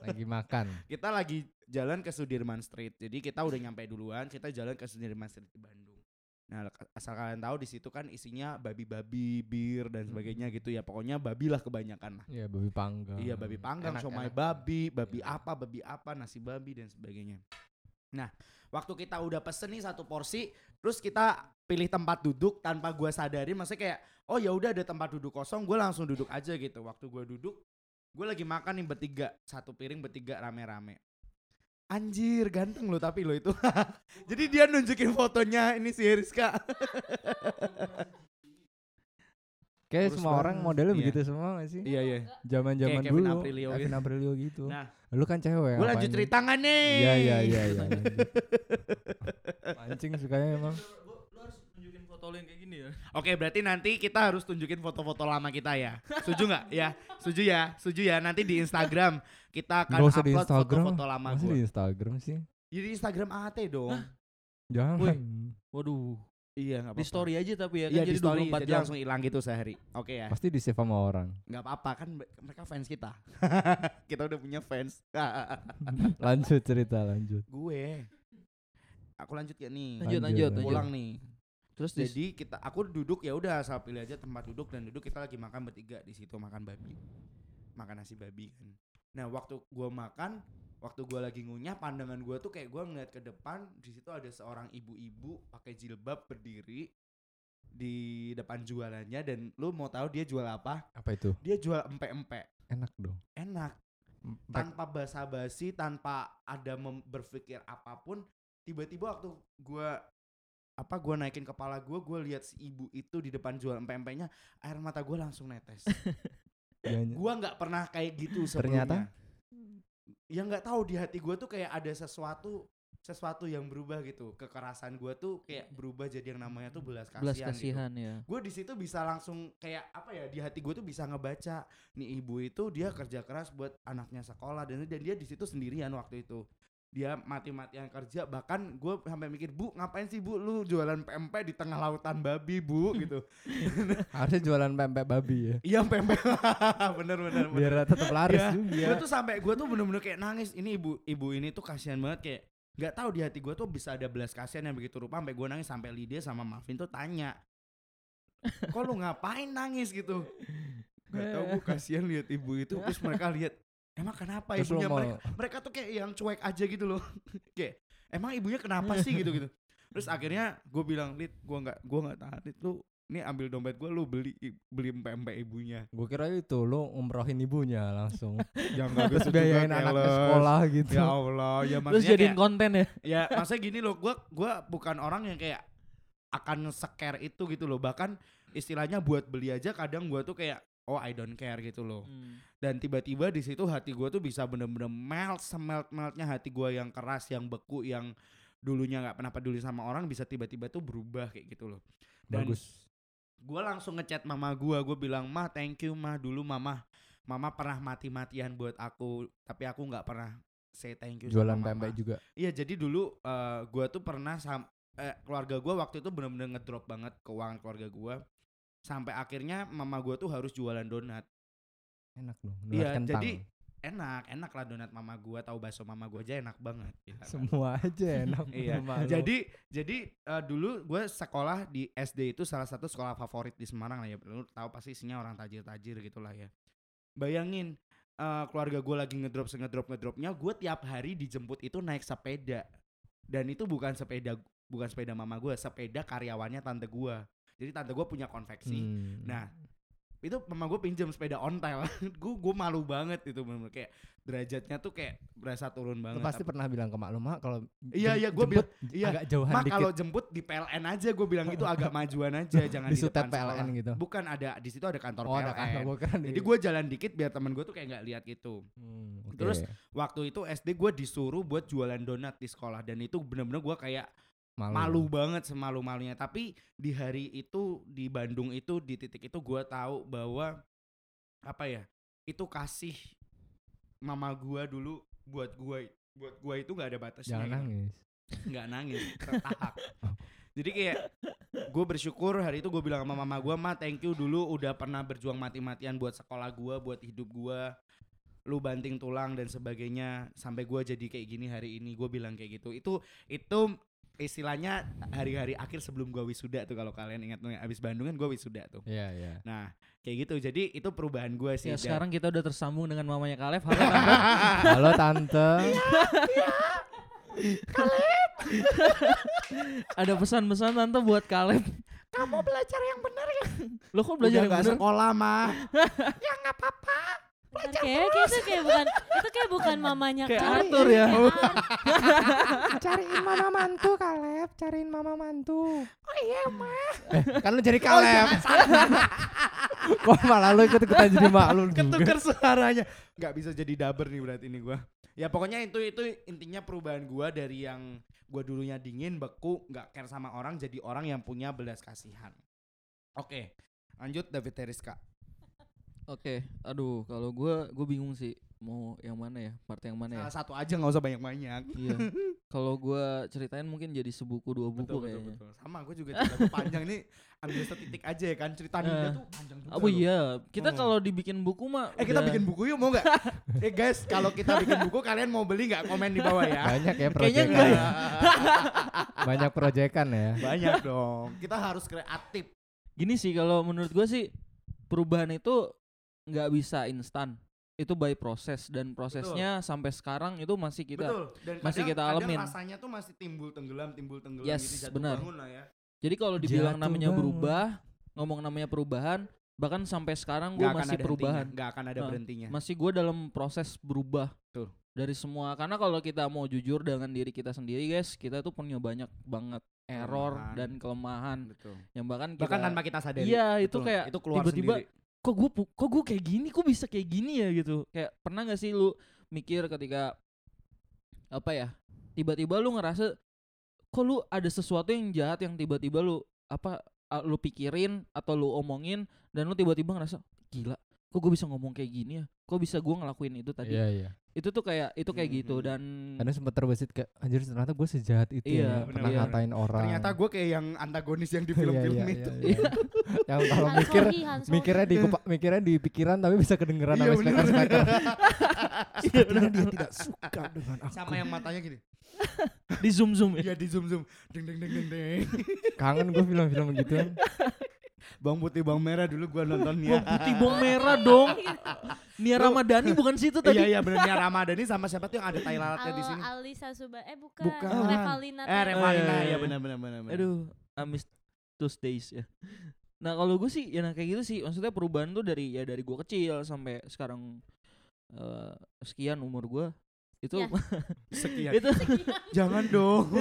Lagi makan. Kita lagi jalan ke Sudirman Street. Jadi kita udah nyampe duluan. Kita jalan ke Sudirman Street di Bandung. Nah, asal kalian tahu di situ kan isinya babi-babi, bir dan sebagainya gitu ya. Pokoknya babi lah kebanyakan lah. Iya, babi panggang. Iya, babi panggang, somai babi, babi apa, nasi babi dan sebagainya. Nah, waktu kita udah pesen nih satu porsi, terus kita pilih tempat duduk tanpa gua sadari. Maksudnya kayak, oh ya udah ada tempat duduk kosong, gua langsung duduk aja gitu. Waktu gua duduk, gue lagi makan nih bertiga, satu piring bertiga rame-rame. Anjir, ganteng lo tapi lo itu. Jadi dia nunjukin fotonya, ini si Rizka. Kayak semua orang modelnya begitu semua gak sih? Iya. Zaman-zaman dulu. Kevin Aprilio gitu. Nah, lu kan cewek. Gue lanjut cerita gak nih? Iya. Mancing sukanya emang. Tolong kayak gini ya. Oke, berarti nanti kita harus tunjukin foto-foto lama kita ya. Setuju enggak? Ya. Setuju ya. Nanti di Instagram kita akan upload foto-foto lama gue. Di Instagram sih. Ya di Instagram AT dong. Hah? Jangan. Woy. Waduh. Iya, enggak apa-apa. Di story aja tapi ya kan ya, jadi di story, 24 jam langsung hilang gitu sehari. Oke ya. Pasti di-save sama orang. Enggak apa-apa kan mereka fans kita. Kita udah punya fans. Lanjut cerita. Gue. Aku lanjut ya nih. Lanjut. Pulang nih. Terus jadi aku duduk, ya udah asal pilih aja tempat duduk, dan duduk kita lagi makan bertiga di situ, makan babi, makan nasi babi kan. Nah waktu gue lagi ngunyah, pandangan gue tuh kayak gue ngeliat ke depan, di situ ada seorang ibu-ibu pakai jilbab berdiri di depan jualannya, dan lu mau tahu dia jual apa? Apa itu? Dia jual empek. Enak dong. Enak. Tanpa basa-basi, tanpa ada berpikir apapun, tiba-tiba waktu gue naikin kepala gue lihat si ibu itu di depan jual empek-empeknya, air mata gue langsung netes. Gue nggak pernah kayak gitu sebelumnya. Ternyata? Ya nggak tahu, di hati gue tuh kayak ada sesuatu yang berubah gitu. Kekerasan gue tuh kayak berubah jadi yang namanya tuh belas kasihan gitu. Ya. Gue di situ bisa langsung kayak di hati gue tuh bisa ngebaca nih, ibu itu dia kerja keras buat anaknya sekolah, dan dia di situ sendirian waktu itu. Dia mati-matian kerja, bahkan gue sampai mikir, Bu, ngapain sih Bu lu jualan pempek di tengah lautan babi Bu gitu. Harusnya jualan pempek babi ya. Iya pempek, bener. Biar tetap laris ya. Juga. Gue tuh bener-bener kayak nangis, ini ibu ini tuh kasihan banget, kayak gak tahu di hati gue tuh bisa ada belas kasihan yang begitu rupa, sampai gue nangis, sampai Lydia sama Marvin tuh tanya, kok lu ngapain nangis gitu? Gak tahu Bu, kasihan lihat ibu itu, terus mereka lihat. Emang kenapa terus ibunya mereka tuh kayak yang cuek aja gitu loh. Kayak emang ibunya kenapa sih gitu. Terus akhirnya gue bilang, Lid, gue nggak tahan, Lid, lu ini ambil dompet gue, lu beli pempek ibunya. Gue kira itu lu umrohin ibunya langsung. Jangan terus biayain anak ke sekolah gitu. Ya Allah, ya maksudnya. Terus jadiin konten ya. Ya maksudnya gini loh, gue bukan orang yang kayak akan se-care itu gitu loh. Bahkan istilahnya buat beli aja kadang gue tuh kayak oh I don't care gitu loh. Dan tiba-tiba di situ hati gue tuh bisa bener-bener melt-meltnya hati gue yang keras, yang beku, yang dulunya gak pernah peduli sama orang bisa tiba-tiba tuh berubah kayak gitu loh. Dan bagus. Gue langsung ngechat mama gue bilang, "Mah, thank you Mah, dulu mama pernah mati-matian buat aku, tapi aku gak pernah say thank you." Jualan tempe juga. Iya, jadi dulu gue tuh pernah keluarga gue waktu itu benar-benar ngedrop banget keuangan keluarga gue. Sampai akhirnya mama gue tuh harus jualan donat. Enak dong, donat ya, kentang. Jadi enak lah donat mama gue, tahu bakso mama gue aja enak banget. Gila, semua kan aja enak. Iya. Jadi dulu gue sekolah di SD itu salah satu sekolah favorit di Semarang lah ya. Lu tahu pasti isinya orang tajir-tajir gitulah ya. Bayangin keluarga gue lagi ngedrop-ngedropnya, gue tiap hari dijemput itu naik sepeda. Dan itu bukan sepeda mama gue, sepeda karyawannya tante gue. Jadi tante gue punya konveksi. Nah, itu mama gue pinjam sepeda ontel. gue malu banget itu, bener-bener kayak derajatnya tuh kayak berasa turun banget. Lu pasti pernah bilang ke mak lo, "Mak, kalau iya gue bilang agak jauhan dikit. Mak, kalau jemput di PLN aja," gue bilang gitu, "agak majuan aja, jangan di depan PLN gitu." Bukan, ada di situ ada kantor PLN. Ada kantor, bukan. Jadi gue jalan dikit biar temen gue tuh kayak nggak lihat gitu. Okay. Terus waktu itu SD gue disuruh buat jualan donat di sekolah dan itu bener-bener gue kayak malu banget, semalu-malunya. Tapi di hari itu, di Bandung itu, di titik itu gue tahu bahwa itu kasih mama gue dulu buat gue itu nggak ada batasnya. Jangan nangis. Nggak nangis, tertahak. Jadi kayak gue bersyukur hari itu gue bilang sama mama gue, "Ma, thank you dulu udah pernah berjuang mati-matian buat sekolah gue, buat hidup gue. Lu banting tulang dan sebagainya sampai gue jadi kayak gini hari ini." Gue bilang kayak gitu. Itu istilahnya hari-hari akhir sebelum gue wisuda tuh, kalau kalian ingat nih, abis Bandung kan gue wisuda tuh. Iya, yeah, iya. Yeah. Nah, kayak gitu. Jadi itu perubahan gue sih. Ya, sekarang kita udah tersambung dengan mamanya Kaleb. Halo Tante. Halo Tante. Iya. Kaleb. Ada pesan-pesan Tante buat Kaleb. "Kamu belajar yang benar ya." "Lo kok belajar udah yang benar?" "Sekolah, Mah." "Ya enggak apa-apa. Belajar kayak terus." Itu kayak bukan mamanya Kaleb. Atur ya. "Cariin mama mantu, Kaleb. Cariin mama mantu." "Oh iya, Ma." Kan lu jadi Kaleb. Kok malah lu ikut-ikutan jadi mak lu juga. Ketuker suaranya. Gak bisa jadi daber nih berarti ini gua. Ya pokoknya itu intinya perubahan gua dari yang gua dulunya dingin, beku, gak care sama orang, jadi orang yang punya belas kasihan. Oke, lanjut David Teriska. Oke, aduh, kalau gue bingung sih mau yang mana ya, part yang mana ya. Salah satu aja, nggak usah banyak-banyak. Iya. Kalau gue ceritain mungkin jadi sebuku dua buku kayaknya. Betul. Sama, gue juga cerita panjang nih. Ambil setitik aja ya kan, cerita dia tuh panjang juga. Oh iya, kita kalau dibikin buku mah. Kita bikin buku yuk, mau nggak? Guys, kalau kita bikin buku kalian mau beli nggak? Komen di bawah ya. Banyak ya proyekan. Kayaknya banyak proyekan ya. Banyak dong. Kita harus kreatif. Gini sih, kalau menurut gue sih perubahan itu nggak bisa instan, itu by proses dan prosesnya betul. Sampai sekarang itu masih kita betul. Dan masih kadang, kita alamin. Rasanya tuh masih timbul tenggelam yes, gitu, jatuh bener. Bangun lah ya. Jadi kalau dibilang jatuh namanya bangun. Berubah, ngomong namanya perubahan, bahkan sampai sekarang gue masih perubahan. Nggak akan ada berhentinya. Masih gue dalam proses berubah tuh. Dari semua, karena kalau kita mau jujur dengan diri kita sendiri guys, kita tuh punya banyak banget error dan kelemahan. Betul. Yang bahkan tanpa kita sadari. Iya, itu betul. Kayak itu keluar tiba-tiba sendiri. Kok gue kayak gini, kok bisa kayak gini ya gitu. Kayak pernah gak sih lu mikir ketika tiba-tiba lu ngerasa kok lu ada sesuatu yang jahat yang tiba-tiba lu lu pikirin atau lu omongin dan lu tiba-tiba ngerasa gila, kok gue bisa ngomong kayak gini ya, kok bisa gue ngelakuin itu tadi. Iya. Itu kayak gitu dan karena sempat terbesit kayak anjir ternyata gue sejahat itu ya, pernah ngatain orang. Ternyata gue kayak yang antagonis yang di film-film itu. Iya. Yang kalau mikirnya di pikiran tapi bisa kedengeran sama speaker. Sepertinya dia tidak suka dengan aku. Sama yang matanya gini. Di zoom-zoom ya. Iya, di zoom-zoom. Deng. Kangen gue film-film gitu. Bang Putih Bang Merah dulu gue nonton Nia. Bang Putih Bang Merah dong. Nia Ramadhani bukan situ tadi. Iya benar, Nia Ramadhani sama siapa tuh yang ada tai lalatnya di sini? Alisa Subah. Bukan. Revalina. Iya benar. Aduh, I miss those days ya. Nah, kalau gue sih ya kayak gitu sih. Maksudnya perubahan tuh dari gue kecil sampai sekarang sekian umur gue. Itu sekian. Jangan dong.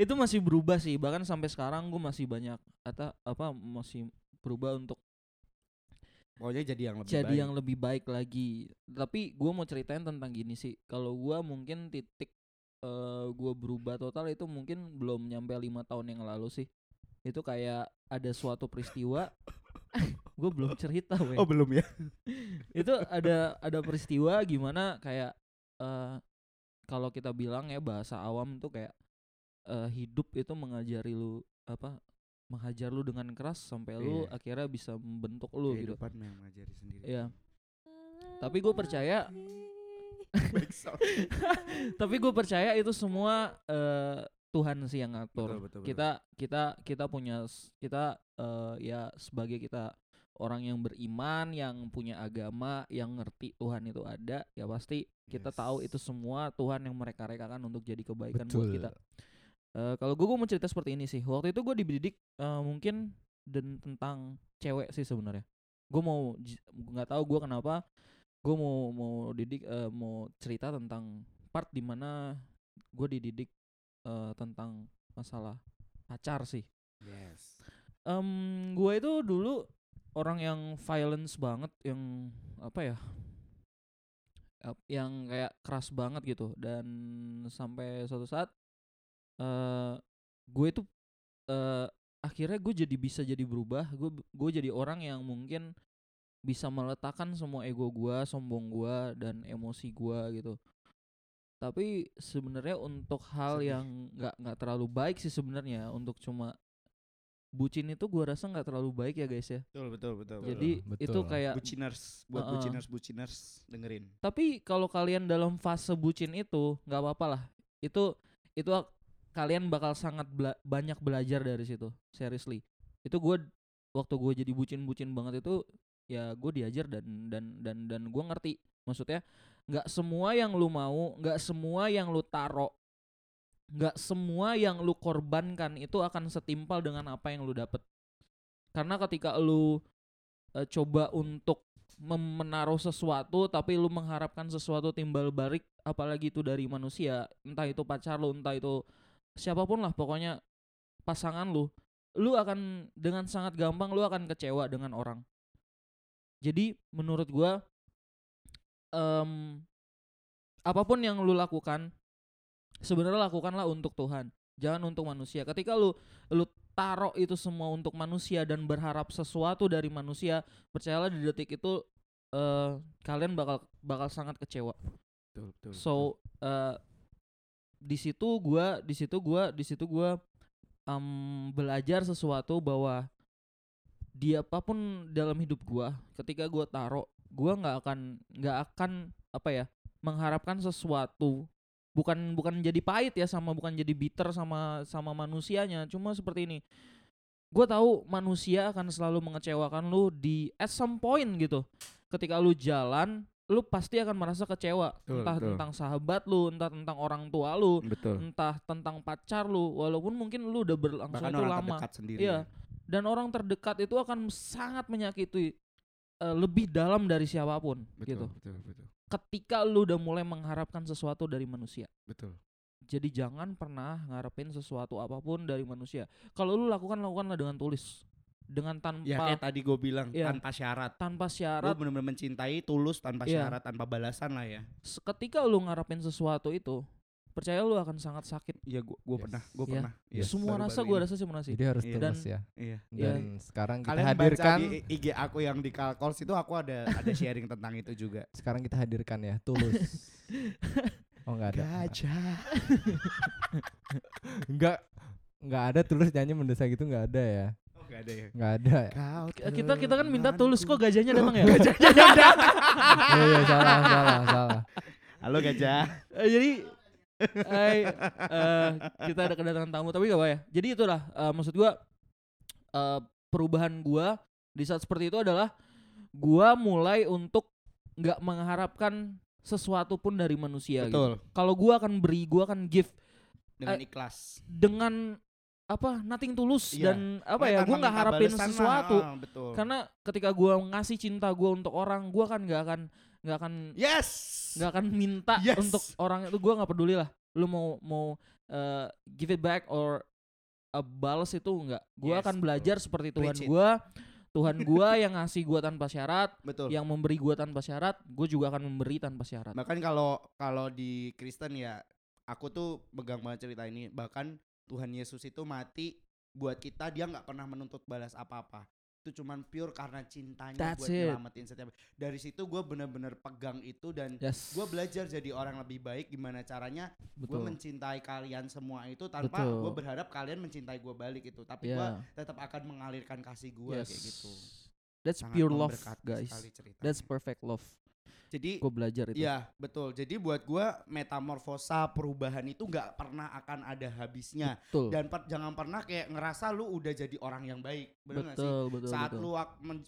Itu masih berubah sih, bahkan sampai sekarang gue masih banyak masih berubah untuk maunya jadi yang lebih baik. Yang lebih baik lagi. Tapi gue mau ceritain tentang gini sih. Kalau gue mungkin titik gue berubah total itu mungkin belum nyampe 5 tahun yang lalu sih. Itu kayak ada suatu peristiwa. Gue belum cerita weh. Oh belum ya. Itu ada peristiwa gimana kayak kalau kita bilang ya bahasa awam tuh kayak hidup itu mengajari lu menghajar lu dengan keras sampai lu akhirnya bisa membentuk lu gitu. Kehidupan yang mengajari sendiri. Iya. Tapi gue percaya tapi gue percaya itu semua Tuhan sih yang ngatur. Betul. Kita sebagai kita orang yang beriman, yang punya agama, yang ngerti Tuhan itu ada, ya pasti kita tahu itu semua Tuhan yang mereka-rekakan untuk jadi kebaikan buat kita. Kalau gue mau cerita seperti ini sih. Waktu itu gue dibidik mungkin tentang cewek sih sebenarnya. Gue mau nggak tahu gue kenapa gue mau didik mau cerita tentang part di mana gue dididik tentang masalah pacar sih. Yes. Gue itu dulu orang yang violence banget, yang yang kayak keras banget gitu, dan sampai suatu saat gue itu akhirnya gue bisa jadi berubah. Gue jadi orang yang mungkin bisa meletakkan semua ego gue, sombong gue, dan emosi gue gitu. Tapi sebenarnya untuk hal yang nggak terlalu baik sih sebenarnya, untuk cuma bucin itu gue rasa nggak terlalu baik ya guys ya. Betul. Jadi betul. Itu kayak buciners, buat buciners dengerin. Tapi kalau kalian dalam fase bucin itu nggak apa-apa lah. Itu kalian bakal sangat banyak belajar dari situ, seriously. Itu gue waktu gue jadi bucin banget itu ya gue diajar dan gue ngerti, maksudnya nggak semua yang lu mau, nggak semua yang lu taro, nggak semua yang lu korbankan itu akan setimpal dengan apa yang lu dapet. Karena ketika lu coba untuk menaruh sesuatu tapi lu mengharapkan sesuatu timbal balik, apalagi itu dari manusia, entah itu pacar lu, entah itu siapapun lah, pokoknya pasangan lu akan dengan sangat gampang lu akan kecewa dengan orang. Jadi menurut gua apapun yang lu lakukan sebenarnya lakukanlah untuk Tuhan, jangan untuk manusia. Ketika lu taruh itu semua untuk manusia dan berharap sesuatu dari manusia, percayalah di detik itu kalian bakal sangat kecewa. Betul. So di situ gue belajar sesuatu bahwa di apapun dalam hidup gue, ketika gue taruh, gue nggak akan mengharapkan sesuatu. Bukan jadi pahit ya, sama bukan jadi bitter sama manusianya, cuma seperti ini. Gue tahu manusia akan selalu mengecewakan lu di at some point gitu. Ketika lu jalan, lu pasti akan merasa kecewa. Entah tentang sahabat lu, entah tentang orang tua lu, entah tentang pacar lu, walaupun mungkin lu udah berlangsung itu lama. Iya. Dan orang terdekat itu akan sangat menyakiti lebih dalam dari siapapun gitu. Betul. Ketika lu udah mulai mengharapkan sesuatu dari manusia. Betul. Jadi jangan pernah ngarepin sesuatu apapun dari manusia. Kalau lu lakukanlah dengan tulus. Dengan tanpa, ya kayak tadi gue bilang, tanpa syarat. Tanpa syarat. Gue benar-benar mencintai tulus tanpa syarat, tanpa balasan lah ya. Ketika lu ngarepin sesuatu itu, percaya lu akan sangat sakit. Iya, gue pernah. Yes. Semua rasa gue rasa semuanya sih. Jadi harus tulus ya. Iya. Dan sekarang kita kalian hadirkan di IG aku yang di Kalkols itu, aku ada sharing tentang itu juga. Sekarang kita hadirkan ya, tulus. Oh enggak ada. Gajah. enggak ada tulus nyanyi mendesak gitu, enggak ada ya. Enggak ada. Kita kan minta tulus, kok gajahnya datang ya? Gajahnya datang. Iya, salah. Halo gajah. Jadi Hai, kita ada kedatangan tamu, tapi gak apa ya. Jadi itulah maksud gue, perubahan gue di saat seperti itu adalah gue mulai untuk gak mengharapkan sesuatu pun dari manusia. Betul. Gitu. Kalau gue akan beri, gue akan give dengan ikhlas, dengan nothing tulus, iya. Dan gue gak harapin sesuatu. Karena ketika gue ngasih cinta gue untuk orang, gue kan gak akan minta untuk orang itu, gue nggak peduli lah. lu mau give it back or balas itu enggak. Gue akan belajar seperti Tuhan gue. Tuhan gue yang ngasih gue tanpa syarat, betul, yang memberi gue tanpa syarat, gue juga akan memberi tanpa syarat. Bahkan kalau di Kristen ya, aku tuh pegang banget cerita ini. Bahkan Tuhan Yesus itu mati buat kita, dia nggak pernah menuntut balas apa-apa. Itu cuman pure karena cintanya. That's buat nyelamatin setiap. Dari situ gue benar-benar pegang itu dan gue belajar jadi orang lebih baik. Gimana caranya gue mencintai kalian semua itu tanpa gue berharap kalian mencintai gue balik itu. Tapi gue tetap akan mengalirkan kasih gue kayak gitu. That's sangat pure love guys. That's perfect love. Jadi gue belajar itu. Iya betul. Jadi buat gue metamorfosa perubahan itu nggak pernah akan ada habisnya. Betul. Dan jangan pernah kayak ngerasa lu udah jadi orang yang baik. Bener nggak sih? Betul, saat betul. Lu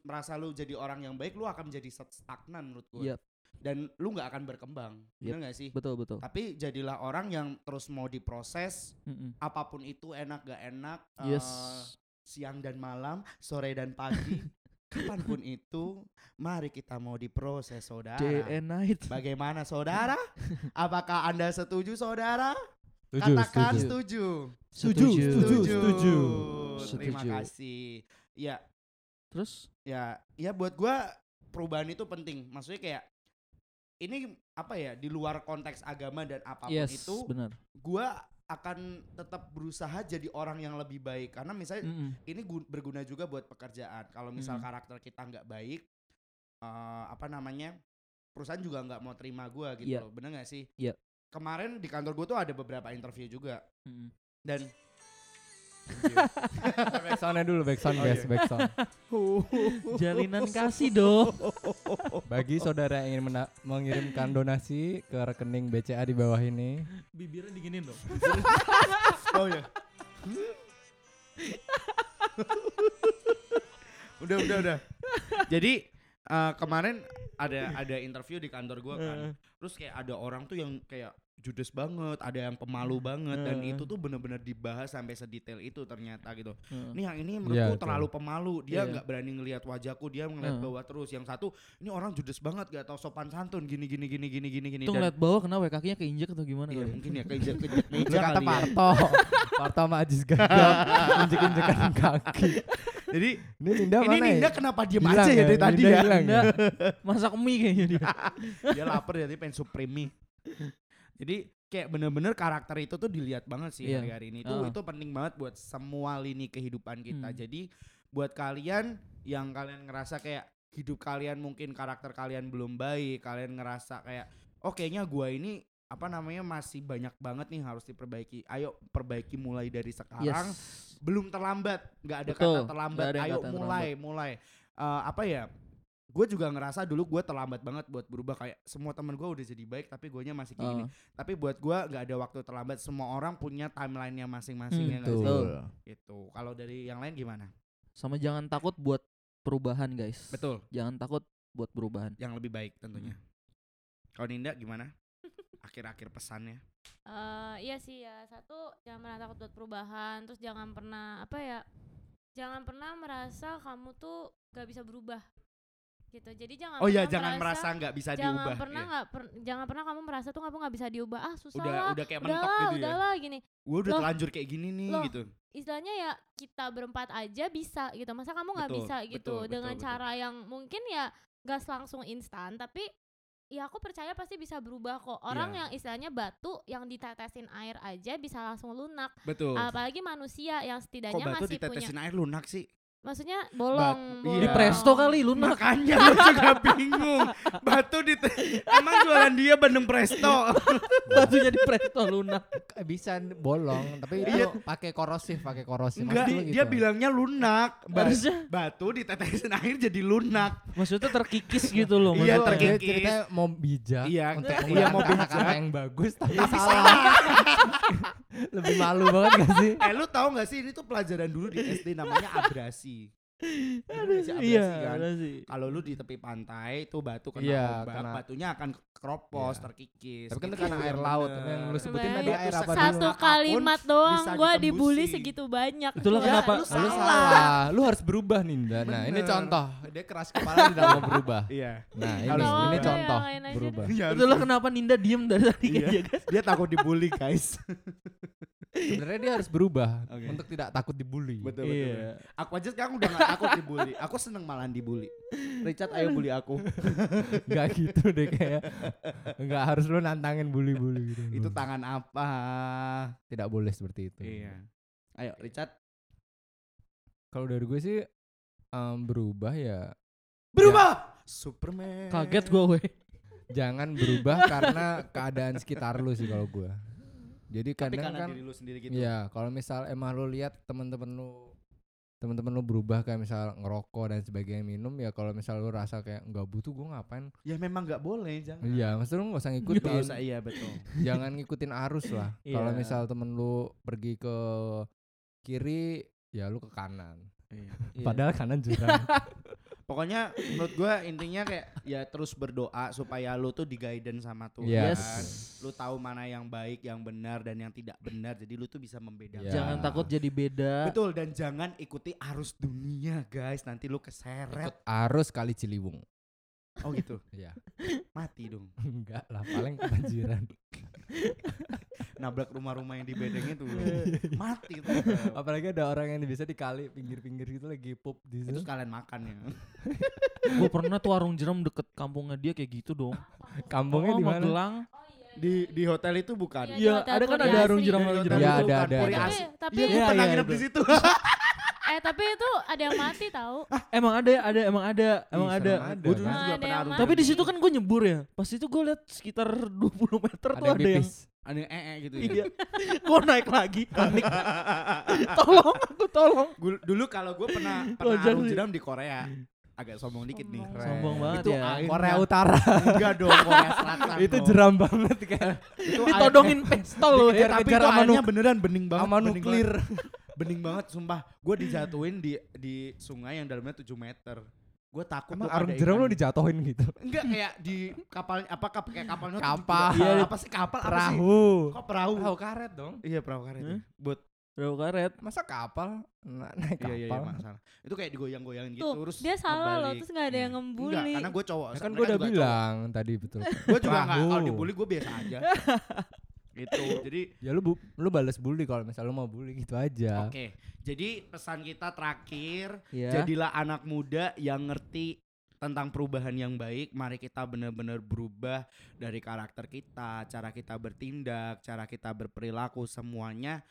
merasa lu jadi orang yang baik, lu akan menjadi stagnan menurut gue. Yep. Dan lu nggak akan berkembang. Bener nggak sih? Betul betul. Tapi jadilah orang yang terus mau diproses, apapun itu, enak gak enak, siang dan malam, sore dan pagi. Kapanpun itu, mari kita mau diproses, saudara. Day and night. Bagaimana, saudara? Apakah Anda setuju, saudara? Katakan setuju. Setuju. Terima kasih. Ya. Terus? Ya buat gue perubahan itu penting. Maksudnya kayak ini apa ya, di luar konteks agama dan apapun itu. Benar. Gue akan tetap berusaha jadi orang yang lebih baik karena misalnya ini berguna juga buat pekerjaan. Kalau misal karakter kita nggak baik, perusahaan juga nggak mau terima gue gitu loh, bener nggak sih? Iya. Kemarin di kantor gue tuh ada beberapa interview juga dan backsoundnya dulu, backsound guys, backsound. Jalinan kasih dong. Bagi saudara yang ingin mengirimkan donasi ke rekening BCA di bawah ini. Bibirnya diginin dong. Oh ya. Udah. Jadi kemarin ada interview di kantor gue kan. Terus kayak ada orang tuh yang kayak judes banget, ada yang pemalu banget dan itu tuh benar-benar dibahas sampai sedetail itu ternyata gitu. Nih yang ini menurutku terlalu pemalu, dia nggak berani ngelihat wajahku, dia ngelihat bawah terus. Yang satu ini orang judes banget, gak tau sopan santun, gini. Tuh ngeliat bawah kenapa kakinya keinjek atau gimana? Iya mungkin ya keinjek meja kata Parto sama Ajis gagal injek-injekan kaki. Jadi ini Ninda kenapa diem aja ya dari tadi ya? Ninda masak mie kayaknya dia. Dia lapar jadi pengen supreme mie. Jadi kayak bener-bener karakter itu tuh dilihat banget sih hari-hari ini. Itu penting banget buat semua lini kehidupan kita. Jadi buat kalian yang kalian ngerasa kayak hidup kalian mungkin karakter kalian belum baik, kalian ngerasa kayak kayaknya gua ini masih banyak banget nih harus diperbaiki. Ayo perbaiki mulai dari sekarang. Belum terlambat, nggak ada kata terlambat. Ayo mulai. Gue juga ngerasa dulu gue terlambat banget buat berubah, kayak semua teman gue udah jadi baik tapi guenya masih kayak gini. Tapi buat gue nggak ada waktu terlambat, semua orang punya timelinenya masing-masing ya nggak sih? Gitu. Kalau dari yang lain gimana? Sama jangan takut buat perubahan guys. Betul. Jangan takut buat perubahan. Yang lebih baik tentunya. Kalau Ninda gimana? Akhir-akhir pesannya? Iya sih ya, satu jangan pernah takut buat perubahan, terus jangan pernah jangan pernah merasa kamu tuh nggak bisa berubah. Gitu. Jadi jangan merasa nggak bisa diubah. Jangan pernah kamu merasa tuh kamu nggak bisa diubah. Susah lah. Udah kayak mentok gitu ya. Udahlah gini. Gue udah terlanjur kayak gini nih gitu. Istilahnya ya kita berempat aja bisa gitu. Masa kamu nggak bisa gitu dengan cara yang mungkin ya gas langsung instan, tapi ya aku percaya pasti bisa berubah kok. Orang yang istilahnya batu yang ditetesin air aja bisa langsung lunak. Betul. Apalagi manusia yang setidaknya masih punya. Kok batu ditetesin air lunak sih? Maksudnya bolong. Di Presto kali lu makanya lu juga bingung. Batu emang jualan dia bandeng Presto. Batunya di Presto lunak. Bisa bolong tapi itu pakai korosif. Enggak, dia bilangnya lunak. Batu ditetesin air jadi lunak. Maksudnya terkikis gitu loh. Iya, terkikis. Ceritanya mau bijak untuk menggunakan kata yang bagus tapi salah. Lebih malu banget gak sih? Lu tau gak sih ini tuh pelajaran dulu di SD namanya abrasi. Iya kan? Kalau lu di tepi pantai itu batu kena ombak, batunya akan keropos, terkikis. Tapi kan itu karena air laut yang lu sebutin tadi, air apa dulu? Satu kalimat doang gua dibully segitu banyak. Itulah kenapa lu salah. Lu harus berubah Ninda. Nah, ini contoh. Dia keras kepala tidak mau berubah. Iya. Nah, ini contoh berubah. Itulah kenapa Ninda diem dari tadi aja, guys. Dia takut dibully, guys. Sebenarnya dia harus berubah untuk tidak takut dibully. Betul. Iya. Aku aja sekarang udah gak takut dibully. Aku seneng malahan dibully. Richard, ayo bully aku. Gak gitu deh kayak. Gak harus lu nantangin bully-bully gitu. Itu tangan apa? Tidak boleh seperti itu. Iya. Ayo Richard. Kalau dari gue sih berubah ya. Berubah. Ya, Superman. Kaget gue. Jangan berubah karena keadaan sekitar lu sih kalau gue. Jadi kadang kan diri lu sendiri gitu. Iya, kalau misal emang lu lihat teman-teman lu berubah kayak misal ngerokok dan sebagainya, minum, ya kalau misal lu rasa kayak enggak butuh gue ngapain? Ya memang enggak boleh, jangan. Iya, maksud lu enggak usah ngikutin. Enggak usah, iya betul. Jangan ngikutin arus lah. Kalau misal temen lu pergi ke kiri, ya lu ke kanan. Padahal kanan juga. Pokoknya menurut gue intinya kayak ya terus berdoa supaya lu tuh di-guidance sama Tuhan. Yes. Lu tahu mana yang baik, yang benar dan yang tidak benar. Jadi lu tuh bisa membedakan. Jangan takut jadi beda. Betul, dan jangan ikuti arus dunia, guys. Nanti lu keseret. Ikut arus Kali Ciliwung. Oh gitu. Iya. Mati dong. Enggak lah, paling kebanjiran. Nabrak rumah-rumah yang dibedeng itu. Mati tuh. Apalagi ada orang yang bisa dikali pinggir-pinggir gitu lagi pop di situ. Terus kalian makan ya. Gue pernah tuh warung jeram deket kampungnya dia kayak gitu dong. Kampungnya di mana? Magelang. Di hotel itu bukan. Iya, ada kan ada warung jeram-warung jeram. Iya, ada. Tapi ya, pernah nginep di situ. Tapi itu ada yang mati tahu. Ah, emang ada. Gue juga pernah. Tapi di situ kan gue nyebur ya. Pas itu gue lihat sekitar 20 meter tuh ada yang gitu ya. Gue naik lagi panik. Tolong. Dulu kalau gue pernah arung jeram di Korea. Agak sombong dikit nih. Sombong banget itu ya. Korea Utara. Enggak dong, Korea Selatan. Itu jeram banget kan. Itu ditodongin pistol loh. Tapi itu airnya beneran bening banget. Sama nuklir. Bening banget sumpah. Gue dijatuhin di sungai yang dalamnya 7 meter. Gue takut. Emang arung jeram lo dijatuhin gitu? Enggak, kayak di kapal apa kayak kapalnya kapal. Iya, apa sih kapal apa sih? Perahu. Kok perahu? Perahu karet dong. Iya, perahu karet. Buat perahu karet. Masa kapal? Naik kapal. Iya, masalah. Itu kayak digoyang-goyangin gitu terus. Dia salah loh, terus enggak ada yang ngembuli. Enggak, karena gue cowok. Kan gue udah bilang tadi betul. Gue juga enggak kalau dibully gue biasa aja. Gitu. Jadi ya lu balas bully kalau misalnya lu mau bully gitu aja. Oke. Jadi pesan kita terakhir, jadilah anak muda yang ngerti tentang perubahan yang baik. Mari kita benar-benar berubah dari karakter kita, cara kita bertindak, cara kita berperilaku, semuanya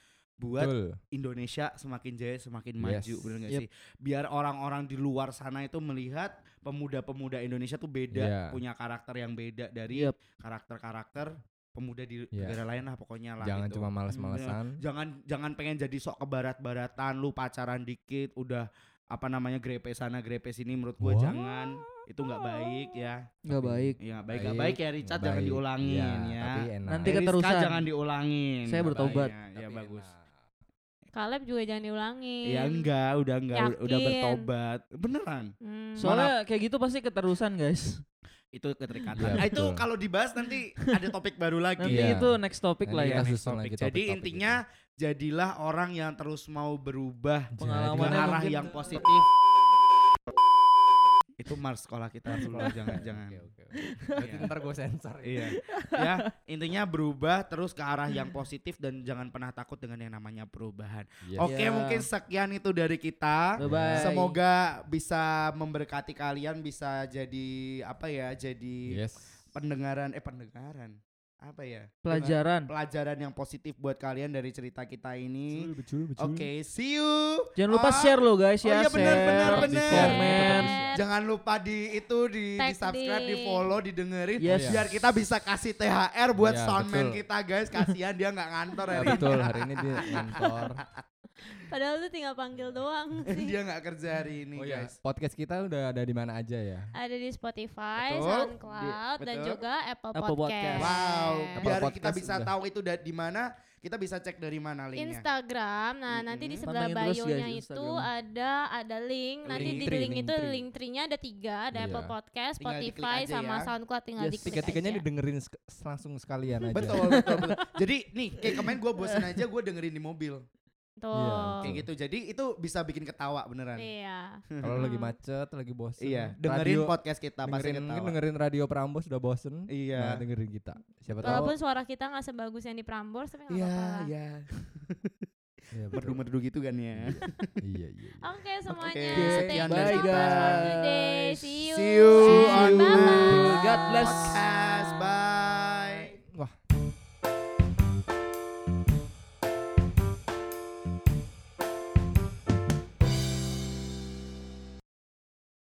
buat Indonesia semakin jaya, semakin maju, benar enggak sih? Biar orang-orang di luar sana itu melihat pemuda-pemuda Indonesia tuh beda, punya karakter yang beda dari karakter-karakter pemuda di negara lain lah pokoknya lah. Jangan gitu. Cuma malas-malasan. Jangan pengen jadi sok ke barat-baratan, lu pacaran dikit udah apa namanya grepe sana grepe sini, menurut gua jangan. Itu enggak baik ya. Enggak baik ya Richard, jangan diulangin ya. Tapi enak. Nanti keterusan jangan diulangin. Saya bertobat. Ya bagus. Enak. Kaleb juga jangan diulangi. Ya enggak, udah bertobat. Beneran. Soalnya kayak gitu pasti keterusan, guys. Itu keterikatan. Nah, itu kalau dibahas nanti ada topik baru lagi. Nanti itu next topic lah ya. Jadi intinya jadilah orang yang terus mau berubah ke arah yang positif. Itu mars sekolah kita dulu jangan. Oke. Ntar gue sensor. Iya. Ya, intinya berubah terus ke arah yang positif dan jangan pernah takut dengan yang namanya perubahan. Oke, mungkin sekian itu dari kita. Bye-bye. Semoga bisa memberkati kalian, bisa jadi apa ya? Jadi pendengaran. Apa ya? Pelajaran yang positif buat kalian dari cerita kita ini. Betul. Oke, see you. Jangan lupa share lo guys ya. Oh iya benar. Jangan lupa di subscribe, di follow, didengerin biar kita bisa kasih THR buat soundman kita guys. Kasihan dia enggak ngantor hari ini. Betul, hari ini dia ngantor. Padahal lu tinggal panggil doang sih. Dia gak kerja hari ini, oh guys. Ya. Podcast kita udah ada di mana aja ya? Ada di Spotify, SoundCloud, dan juga Apple Podcast. Wow, Apple biar Podcast kita bisa udah tahu itu di mana, kita bisa cek dari mana linknya. Instagram. Nah, nanti di sebelah bio-nya itu ada link. Nanti di link itu link tree-nya ada 3, ada Apple Podcast, Spotify sama SoundCloud, tinggal diklik. Tiga-tiganya didengerin langsung sekalian aja. Betul. Jadi nih, kayak kemarin gue bosan aja gue dengerin di mobil. Tuh. Kayak gitu. Jadi itu bisa bikin ketawa beneran. Iya. Kalau lagi macet, lagi bosen. Iya. Dengerin radio, podcast kita pasti ketawa. Mungkin dengerin radio Prambors udah bosen. Iya. Nah, dengerin kita. Siapa tahu. Walaupun suara kita nggak sebagus yang di Prambors, tapi nggak apa-apa. Iya. Merdu-merdu gitu kan ya. Iya. Oke semuanya. Thank you so much for today. See you. God bless.